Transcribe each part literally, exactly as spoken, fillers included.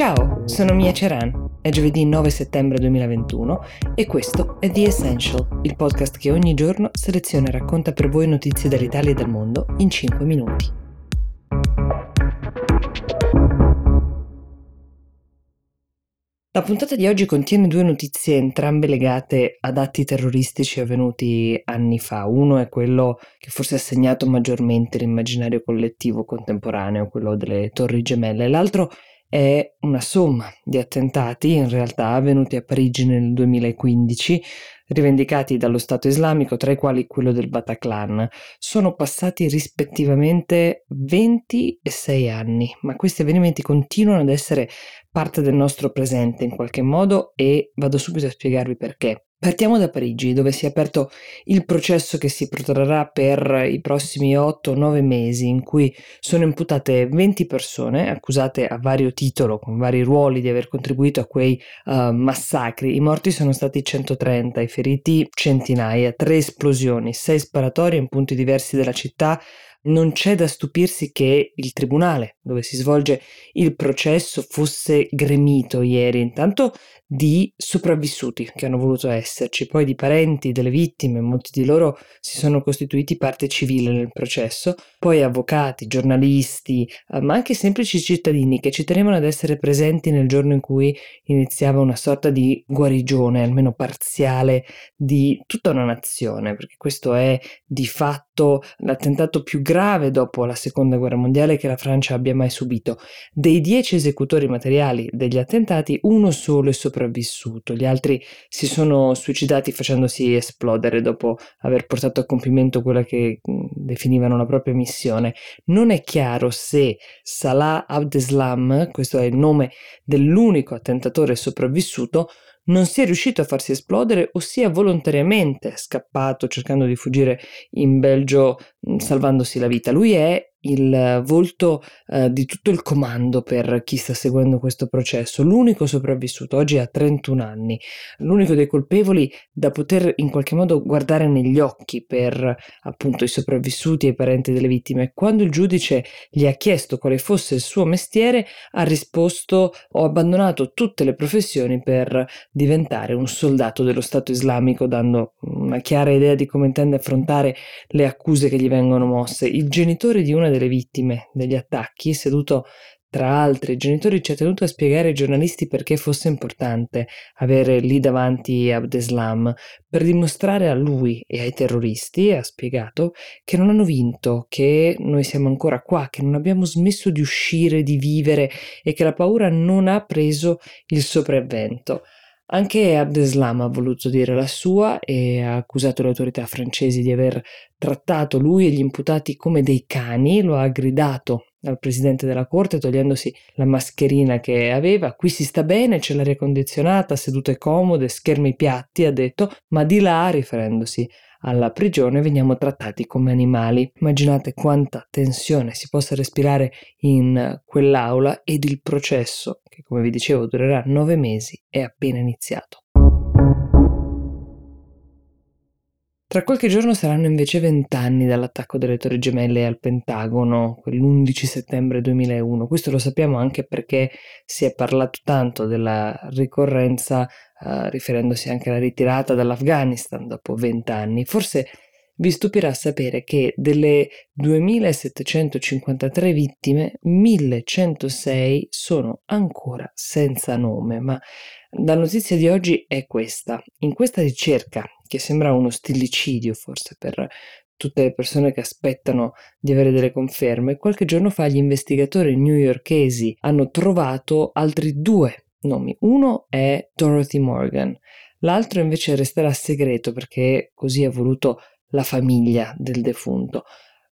Ciao, sono Mia Ceran, è giovedì nove settembre duemilaventuno e questo è The Essential, il podcast che ogni giorno seleziona e racconta per voi notizie dall'Italia e dal mondo in cinque minuti. La puntata di oggi contiene due notizie entrambe legate ad atti terroristici avvenuti anni fa. Uno è quello che forse ha segnato maggiormente l'immaginario collettivo contemporaneo, quello delle Torri Gemelle. L'altro è una somma di attentati, in realtà avvenuti a Parigi nel duemilaquindici, rivendicati dallo Stato Islamico, tra i quali quello del Bataclan. Sono passati rispettivamente venti e sei anni, ma questi avvenimenti continuano ad essere parte del nostro presente in qualche modo e vado subito a spiegarvi perché. Partiamo da Parigi, dove si è aperto il processo che si protrarrà per i prossimi otto nove mesi, in cui sono imputate venti persone accusate a vario titolo, con vari ruoli, di aver contribuito a quei uh, massacri. I morti sono stati centotrenta, i feriti centinaia, tre esplosioni, sei sparatorie in punti diversi della città. Non c'è da stupirsi che il tribunale dove si svolge il processo fosse gremito ieri intanto di sopravvissuti che hanno voluto esserci, poi di parenti delle vittime, molti di loro si sono costituiti parte civile nel processo, poi avvocati, giornalisti, ma anche semplici cittadini che ci tenevano ad essere presenti nel giorno in cui iniziava una sorta di guarigione, almeno parziale, di tutta una nazione, perché questo è di fatto l'attentato più grande grave dopo la seconda guerra mondiale che la Francia abbia mai subito. Dei dieci esecutori materiali degli attentati, uno solo è sopravvissuto, gli altri si sono suicidati facendosi esplodere dopo aver portato a compimento quella che definivano la propria missione. Non è chiaro se Salah Abdeslam, questo è il nome dell'unico attentatore sopravvissuto, non sia riuscito a farsi esplodere o sia volontariamente scappato cercando di fuggire in Belgio salvandosi la vita. Lui è il volto eh, di tutto il comando per chi sta seguendo questo processo, l'unico sopravvissuto, oggi ha trentuno anni, l'unico dei colpevoli da poter in qualche modo guardare negli occhi per appunto i sopravvissuti e i parenti delle vittime. Quando il giudice gli ha chiesto quale fosse il suo mestiere ha risposto: ho abbandonato tutte le professioni per diventare un soldato dello Stato Islamico, dando una chiara idea di come intende affrontare le accuse che gli vengono mosse. Il genitore di una delle vittime degli attacchi, seduto tra altri genitori, ci ha tenuto a spiegare ai giornalisti perché fosse importante avere lì davanti Abdeslam, per dimostrare a lui e ai terroristi, ha spiegato, che non hanno vinto, che noi siamo ancora qua, che non abbiamo smesso di uscire, di vivere e che la paura non ha preso il sopravvento. Anche Abdeslam ha voluto dire la sua e ha accusato le autorità francesi di aver trattato lui e gli imputati come dei cani, lo ha gridato al presidente della corte togliendosi la mascherina che aveva. Qui si sta bene, c'è l'aria condizionata, sedute comode, schermi piatti, ha detto, ma di là, riferendosi alla prigione, veniamo trattati come animali. Immaginate quanta tensione si possa respirare in quell'aula, ed il processo, che come vi dicevo durerà nove mesi, è appena iniziato. Tra qualche giorno saranno invece vent'anni dall'attacco delle Torri Gemelle al Pentagono, quell'undici settembre duemilauno. Questo lo sappiamo anche perché si è parlato tanto della ricorrenza, uh, riferendosi anche alla ritirata dall'Afghanistan dopo vent'anni. Forse vi stupirà sapere che delle duemilasettecentocinquantatré vittime, millecentosei sono ancora senza nome, ma la notizia di oggi è questa. In questa ricerca, che sembra uno stillicidio forse per tutte le persone che aspettano di avere delle conferme, qualche giorno fa gli investigatori newyorkesi hanno trovato altri due nomi. Uno è Dorothy Morgan, l'altro invece resterà segreto perché così ha voluto la famiglia del defunto.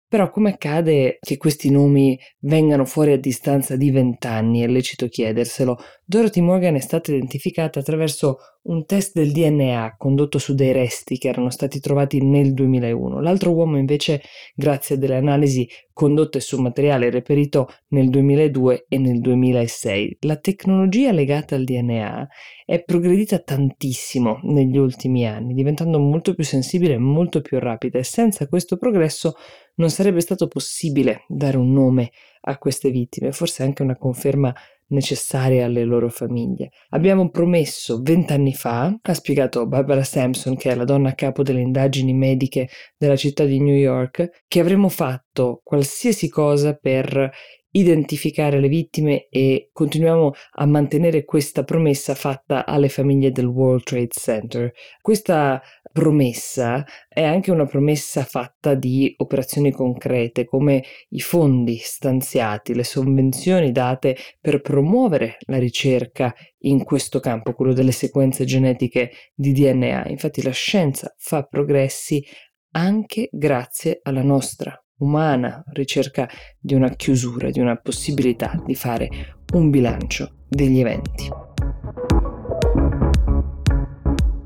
Però come accade che questi nomi vengano fuori a distanza di vent'anni? È lecito chiederselo. Dorothy Morgan è stata identificata attraverso un test del D N A condotto su dei resti che erano stati trovati nel duemilauno. L'altro uomo invece grazie a delle analisi condotte su materiale reperito nel duemiladue e nel duemilasei. La tecnologia legata al D N A è progredita tantissimo negli ultimi anni, diventando molto più sensibile e molto più rapida, e senza questo progresso non sarebbe stato possibile dare un nome a queste vittime, forse anche una conferma necessaria alle loro famiglie. Abbiamo promesso vent'anni fa, ha spiegato Barbara Sampson, che è la donna a capo delle indagini mediche della città di New York, che avremmo fatto qualsiasi cosa per identificare le vittime, e continuiamo a mantenere questa promessa fatta alle famiglie del World Trade Center. Questa promessa è anche una promessa fatta di operazioni concrete, come i fondi stanziati, le sovvenzioni date per promuovere la ricerca in questo campo, quello delle sequenze genetiche di D N A. Infatti la scienza fa progressi anche grazie alla nostra umana ricerca di una chiusura, di una possibilità di fare un bilancio degli eventi.